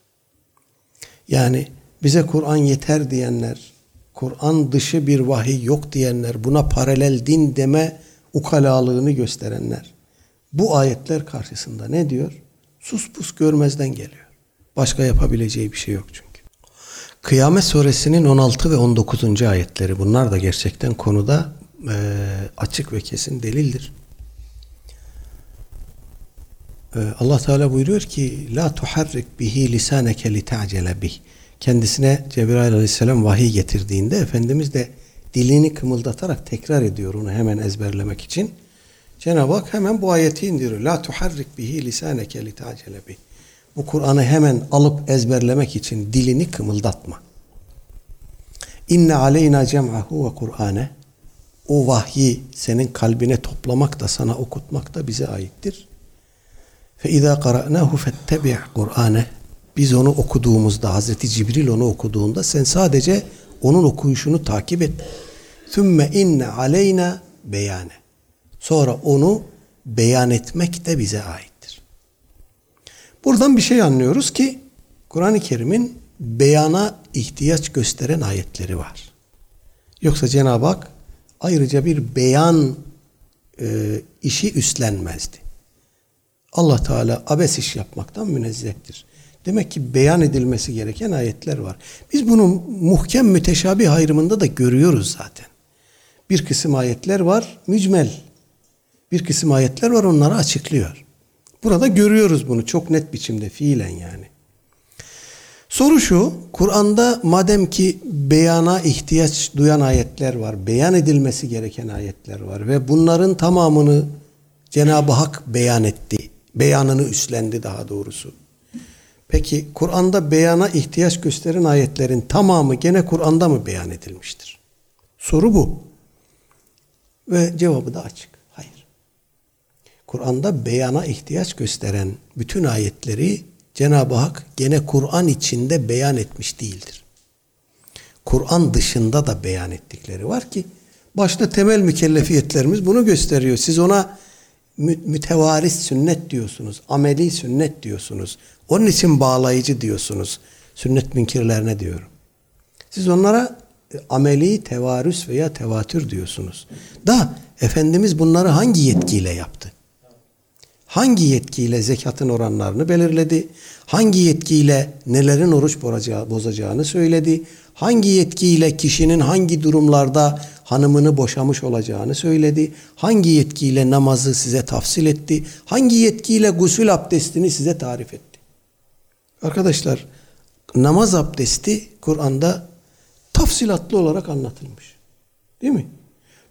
Yani bize Kur'an yeter diyenler, Kur'an dışı bir vahiy yok diyenler, buna paralel din deme ukalalığını gösterenler, bu ayetler karşısında ne diyor? Sus pus görmezden geliyor. Başka yapabileceği bir şey yok çünkü. Kıyamet suresinin 16 ve 19. ayetleri, bunlar da gerçekten konuda açık ve kesin delildir. Allah Teala buyuruyor ki la tuharrik bihi lisaneke li ta'cele bih. Kendisine Cebrail Aleyhisselam vahiy getirdiğinde Efendimiz de dilini kımıldatarak tekrar ediyor onu hemen ezberlemek için. Cenab-ı Hak hemen bu ayeti indiriyor. La tuharrik bihi lisaneke li ta'cele bih. Bu Kur'an'ı hemen alıp ezberlemek için dilini kımıldatma. İnne aleyna cem'ahu ve Kur'ane. O vahyi senin kalbine toplamak da sana okutmak da bize aittir. فَاِذَا قَرَأْنَاهُ فَاتَّبِعْ قُرْآنَهُ. Biz onu okuduğumuzda, Hazreti Cibril onu okuduğunda sen sadece onun okuyuşunu takip et. ثُمَّ اِنَّ عَلَيْنَا بَيَانَهُ. Sonra onu beyan etmek de bize aittir. Buradan bir şey anlıyoruz ki Kur'an-ı Kerim'in beyana ihtiyaç gösteren ayetleri var. Yoksa Cenab-ı Hak ayrıca bir beyan işi üstlenmezdi. Allah Teala abes iş yapmaktan münezzehtir. Demek ki beyan edilmesi gereken ayetler var. Biz bunu muhkem müteşabih ayrımında da görüyoruz zaten. Bir kısım ayetler var, mücmel. Bir kısım ayetler var, onları açıklıyor. Burada görüyoruz bunu çok net biçimde, fiilen yani. Soru şu, Kur'an'da madem ki beyana ihtiyaç duyan ayetler var, beyan edilmesi gereken ayetler var ve bunların tamamını Cenab-ı Hak beyan etti. Beyanını üstlendi daha doğrusu. Peki Kur'an'da beyana ihtiyaç gösteren ayetlerin tamamı gene Kur'an'da mı beyan edilmiştir? Soru bu. Ve cevabı da açık. Hayır. Kur'an'da beyana ihtiyaç gösteren bütün ayetleri Cenab-ı Hak gene Kur'an içinde beyan etmiş değildir. Kur'an dışında da beyan ettikleri var ki başta temel mükellefiyetlerimiz bunu gösteriyor. Siz ona mütevaris sünnet diyorsunuz. Ameli sünnet diyorsunuz. Onun için bağlayıcı diyorsunuz. Sünnet münkirlerine diyorum. Siz onlara ameli tevarüs veya tevatür diyorsunuz. Da Efendimiz bunları hangi yetkiyle yaptı? Hangi yetkiyle zekatın oranlarını belirledi? Hangi yetkiyle nelerin oruç bozacağını söyledi? Hangi yetkiyle kişinin hangi durumlarda hanımını boşamış olacağını söyledi? Hangi yetkiyle namazı size tafsil etti? Hangi yetkiyle gusül abdestini size tarif etti? Arkadaşlar, namaz abdesti Kur'an'da tafsilatlı olarak anlatılmış. Değil mi?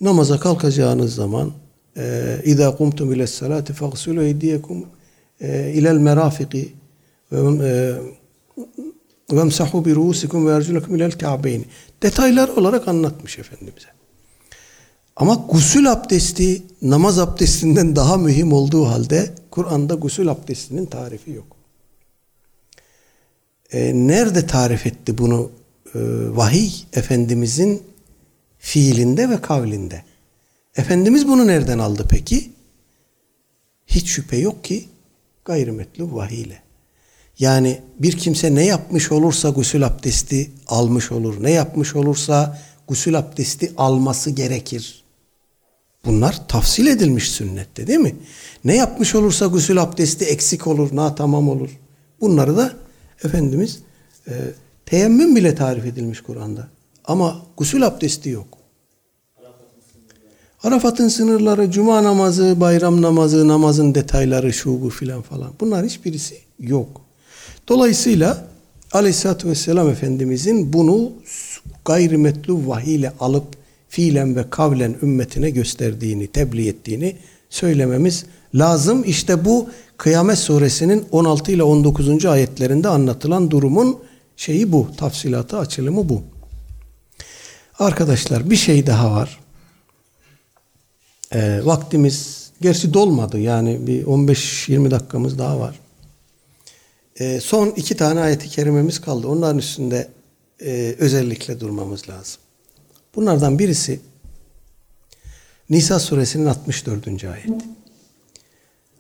Namaza kalkacağınız zaman اِذَا قُمْتُمْ اِلَى السَّلَاةِ فَاغْسُلُوا اَيْدِيَكُمْ اِلَى الْمَرَافِقِ وَمْسَحُوا بِرُؤُسِكُمْ وَاَرْجُلَكُمْ اِلَى الْكَعْبَيْنِ Detaylar olarak anlatmış Efendimiz'e. Ama gusül abdesti namaz abdestinden daha mühim olduğu halde Kur'an'da gusül abdestinin tarifi yok. Nerede tarif etti bunu? Vahiy Efendimiz'in fiilinde ve kavlinde. Efendimiz bunu nereden aldı peki? Hiç şüphe yok ki gayrimetlu vahiy ile. Yani bir kimse ne yapmış olursa gusül abdesti almış olur. Ne yapmış olursa gusül abdesti alması gerekir. Bunlar tafsil edilmiş sünnette değil mi? Ne yapmış olursa gusül abdesti eksik olur, natamam olur. Bunları da Efendimiz teyemmüm bile tarif edilmiş Kur'an'da. Ama gusül abdesti yok. Arafat'ın sınırları, cuma namazı, bayram namazı, namazın detayları, şu bu filan falan. Bunlar hiçbirisi yok. Dolayısıyla Aleyhisselatü Vesselam Efendimizin bunu gayrimetlu vahiy ile alıp fiilen ve kavlen ümmetine gösterdiğini, tebliğ ettiğini söylememiz lazım. İşte bu Kıyamet Suresinin 16 ile 19. ayetlerinde anlatılan durumun şeyi bu, tafsilatı, açılımı bu. Arkadaşlar bir şey daha var. Vaktimiz gerçi dolmadı, yani bir 15-20 dakikamız daha var. Son 2 tane ayet-i kerimemiz kaldı. Onların üstünde özellikle durmamız lazım. Bunlardan birisi Nisa suresinin 64. ayeti.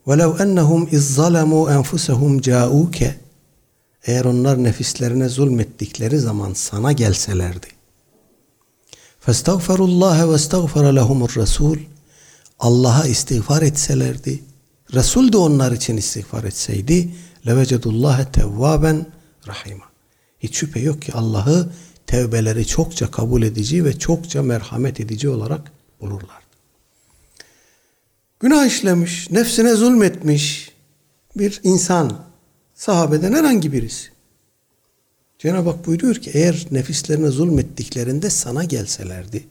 وَلَوْ اَنَّهُمْ اِزْظَلَمُوا اَنْفُسَهُمْ جَاءُوكَ Eğer onlar nefislerine zulmettikleri zaman sana gelselerdi. فَاسْتَغْفَرُ اللّٰهَ وَاسْتَغْفَرَ لَهُمُ الرَّسُولُ Allah'a istiğfar etselerdi, Resul de onlar için istiğfar etseydi, لَوَجَدُ tevvaben rahima. Hiç şüphe yok ki Allah'ı tevbeleri çokça kabul edici ve çokça merhamet edici olarak bulurlardı. Günah işlemiş, nefsine zulmetmiş bir insan, sahabeden herhangi birisi. Cenab-ı Hak buyuruyor ki eğer nefislerine zulmettiklerinde sana gelselerdi,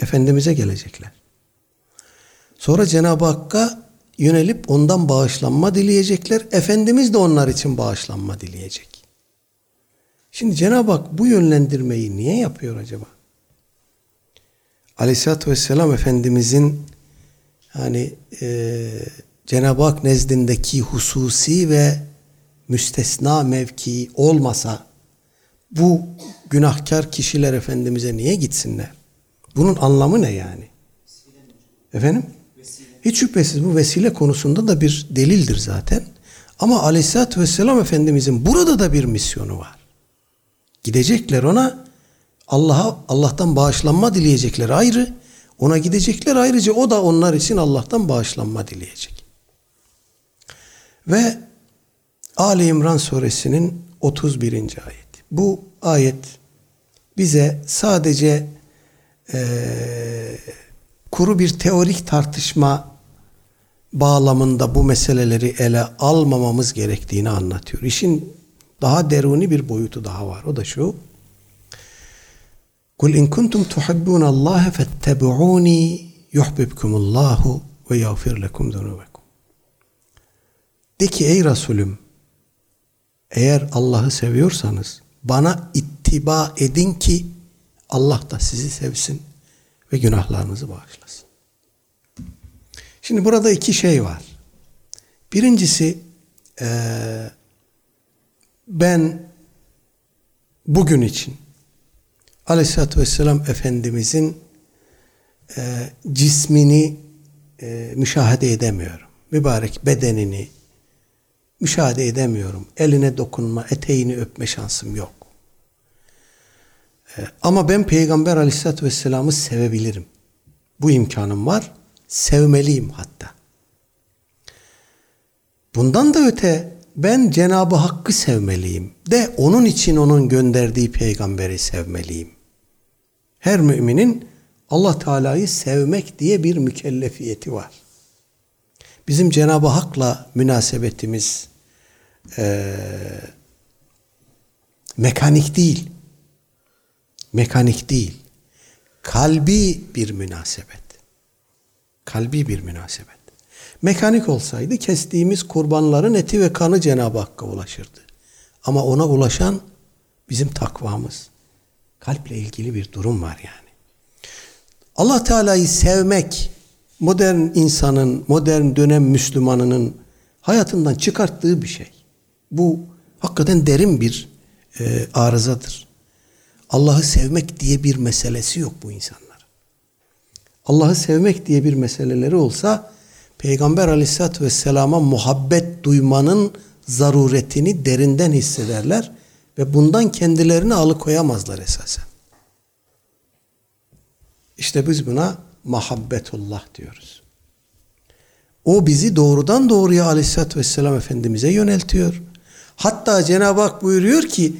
Efendimiz'e gelecekler. Sonra Cenab-ı Hakk'a yönelip ondan bağışlanma dileyecekler. Efendimiz de onlar için bağışlanma dileyecek. Şimdi Cenab-ı Hak bu yönlendirmeyi niye yapıyor acaba? Aleyhisselatü Vesselam Efendimizin hani Cenab-ı Hak nezdindeki hususi ve müstesna mevkii olmasa bu günahkar kişiler Efendimiz'e niye gitsinler? Bunun anlamı ne yani? Efendim? Hiç şüphesiz bu vesile konusunda da bir delildir zaten. Ama Aleyhisselatü Vesselam Efendimizin burada da bir misyonu var. Gidecekler ona, Allah'tan bağışlanma dileyecekler ayrı. Ona gidecekler ayrıca, o da onlar için Allah'tan bağışlanma dileyecek. Ve Ali İmran suresinin 31. ayet. Bu ayet bize sadece kuru bir teorik tartışma bağlamında bu meseleleri ele almamamız gerektiğini anlatıyor. İşin daha deruni bir boyutu daha var. O da şu. Kul in kuntum tuhibbunallaha fettabi'uni yuhibbukumullahu ve yağfir lekum zunubakum. De ki ey Resulüm, eğer Allah'ı seviyorsanız bana ittiba edin ki Allah da sizi sevsin ve günahlarınızı bağışlasın. Şimdi burada 2 şey var. Birincisi ben bugün için Aleyhisselatü Vesselam Efendimizin cismini müşahede edemiyorum. Mübarek bedenini müşahede edemiyorum. Eline dokunma, eteğini öpme şansım yok. Ama ben Peygamber Aleyhisselatü Vesselam'ı sevebilirim. Bu imkanım var. Sevmeliyim hatta. Bundan da öte ben Cenab-ı Hakk'ı sevmeliyim. De onun için onun gönderdiği peygamberi sevmeliyim. Her müminin Allah Teala'yı sevmek diye bir mükellefiyeti var. Bizim Cenab-ı Hak'la münasebetimiz mekanik değil. Mekanik değil. Kalbi bir münasebet. Kalbi bir münasebet. Mekanik olsaydı kestiğimiz kurbanların eti ve kanı Cenab-ı Hakk'a ulaşırdı. Ama ona ulaşan bizim takvamız. Kalple ilgili bir durum var yani. Allah Teala'yı sevmek modern insanın, modern dönem Müslümanının hayatından çıkarttığı bir şey. Bu hakikaten derin bir arızadır. Allah'ı sevmek diye bir meselesi yok bu insanların. Allah'ı sevmek diye bir meseleleri olsa Peygamber Aleyhisselatü Vesselam'a muhabbet duymanın zaruretini derinden hissederler ve bundan kendilerini alıkoyamazlar esasen. İşte biz buna muhabbetullah diyoruz. O bizi doğrudan doğruya Aleyhisselatü Vesselam Efendimiz'e yöneltiyor. Hatta Cenab-ı Hak buyuruyor ki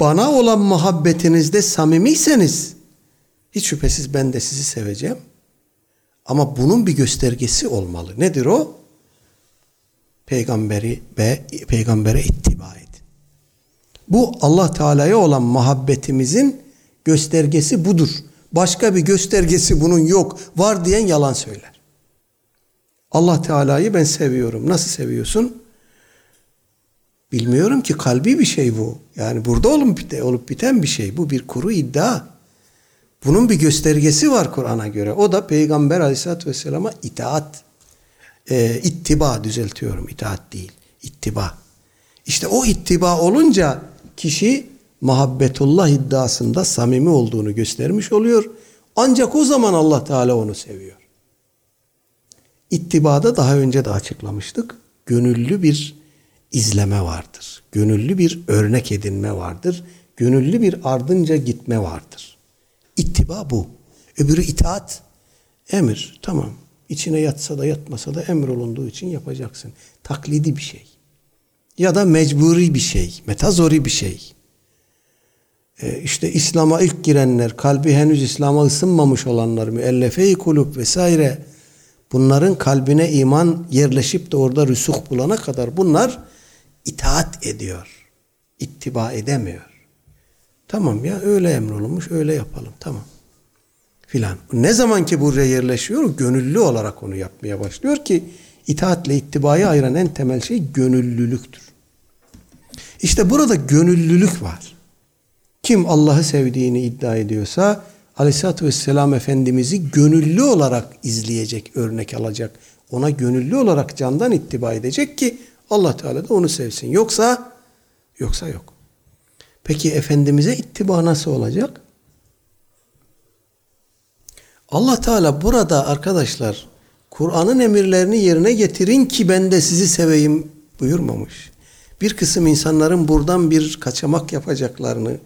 bana olan muhabbetinizde samimiyseniz hiç şüphesiz ben de sizi seveceğim. Ama bunun bir göstergesi olmalı. Nedir o? Peygambere ittiba edin. Bu Allah Teala'ya olan muhabbetimizin göstergesi budur. Başka bir göstergesi bunun yok. Var diyen yalan söyler. Allah Teala'yı ben seviyorum. Nasıl seviyorsun? Bilmiyorum ki, kalbi bir şey bu. Yani burada olup biten bir şey. Bu bir kuru iddia. Bunun bir göstergesi var Kur'an'a göre. O da Peygamber Aleyhisselatü Vesselam'a itaat. İttiba düzeltiyorum. İtaat değil. İttiba. İşte o ittiba olunca kişi muhabbetullah iddiasında samimi olduğunu göstermiş oluyor. Ancak o zaman Allah Teala onu seviyor. İttibada daha önce de açıklamıştık. Gönüllü bir izleme vardır. Gönüllü bir örnek edinme vardır. Gönüllü bir ardınca gitme vardır. İttiba bu. Öbürü itaat, emir. Tamam. İçine yatsa da yatmasa da emrolunduğu için yapacaksın. Taklidi bir şey. Ya da mecburi bir şey. Metazori bir şey. İşte İslam'a ilk girenler, kalbi henüz İslam'a ısınmamış olanlar, müellefe-i kulüp vesaire, bunların kalbine iman yerleşip de orada rüsuh bulana kadar bunlar itaat ediyor. İttiba edemiyor. Tamam ya, öyle emrolunmuş, öyle yapalım, tamam filan. Ne zaman ki buraya yerleşiyor, gönüllü olarak onu yapmaya başlıyor ki itaatle ittibayı ayıran en temel şey gönüllülüktür. İşte burada gönüllülük var. Kim Allah'ı sevdiğini iddia ediyorsa Aleyhisselatü Vesselam Efendimiz'i gönüllü olarak izleyecek, örnek alacak. Ona gönüllü olarak candan ittiba edecek ki Allah Teala da onu sevsin. Yoksa yok. Peki Efendimiz'e ittiba nasıl olacak? Allah Teala burada arkadaşlar Kur'an'ın emirlerini yerine getirin ki ben de sizi seveyim buyurmamış. Bir kısım insanların buradan bir kaçamak yapacaklarını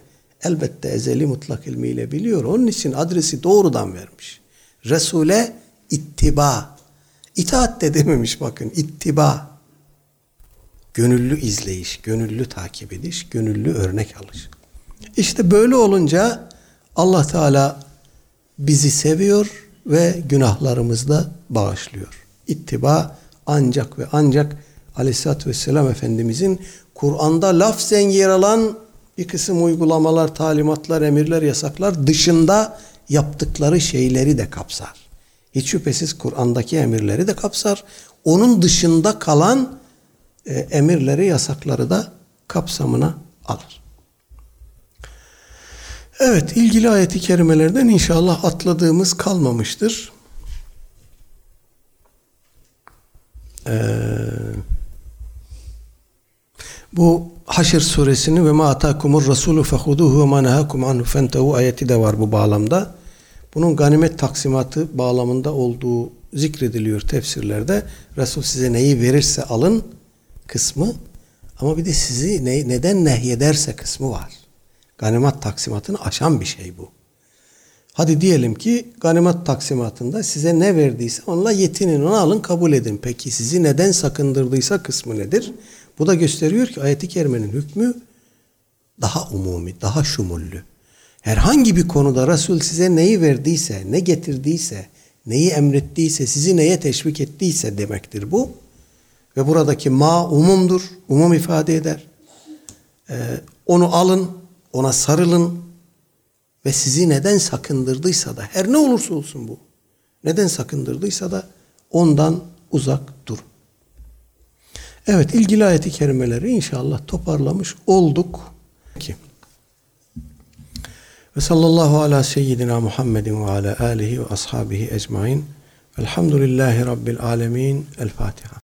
elbette ezeli mutlak ilmiyle biliyor. Onun için adresi doğrudan vermiş. Resul'e ittiba. İtaat de dememiş bakın. İttiba. Gönüllü izleyiş, gönüllü takip ediş, gönüllü örnek alış. İşte böyle olunca Allah Teala bizi seviyor ve günahlarımızla bağışlıyor. İttiba ancak ve ancak Aleyhisselatü Vesselam Efendimizin Kur'an'da lafzen yer alan bir kısım uygulamalar, talimatlar, emirler, yasaklar dışında yaptıkları şeyleri de kapsar. Hiç şüphesiz Kur'an'daki emirleri de kapsar. Onun dışında kalan emirleri, yasakları da kapsamına alır. Evet, ilgili ayet-i kerimelerden inşallah atladığımız kalmamıştır. Bu Haşr suresini ve ma atakumur rasulu fehuduhu ve ma nahakum anhu fentehu ayeti de var bu bağlamda. Bunun ganimet taksimatı bağlamında olduğu zikrediliyor tefsirlerde. Resul size neyi verirse alın kısmı, ama bir de sizi neden nehyederse kısmı var. Ganimet taksimatını aşan bir şey bu. Hadi diyelim ki ganimet taksimatında size ne verdiyse onunla yetinin, onu alın, kabul edin. Peki sizi neden sakındırdıysa kısmı nedir? Bu da gösteriyor ki ayet-i kerimenin hükmü daha umumi, daha şumullü. Herhangi bir konuda Resul size neyi verdiyse, ne getirdiyse, neyi emrettiyse, sizi neye teşvik ettiyse demektir bu. Ve buradaki ma umumdur, umum ifade eder. Onu alın, ona sarılın ve sizi neden sakındırdıysa da, her ne olursa olsun bu, neden sakındırdıysa da ondan uzak durun. Evet, ilgili ayet-i kerimeleri inşallah toparlamış olduk. Ve sallallahu ala seyyidina Muhammedin ve ala alihi ve ashabihi ecmain. Elhamdülillahi rabbil alemin. El Fatiha.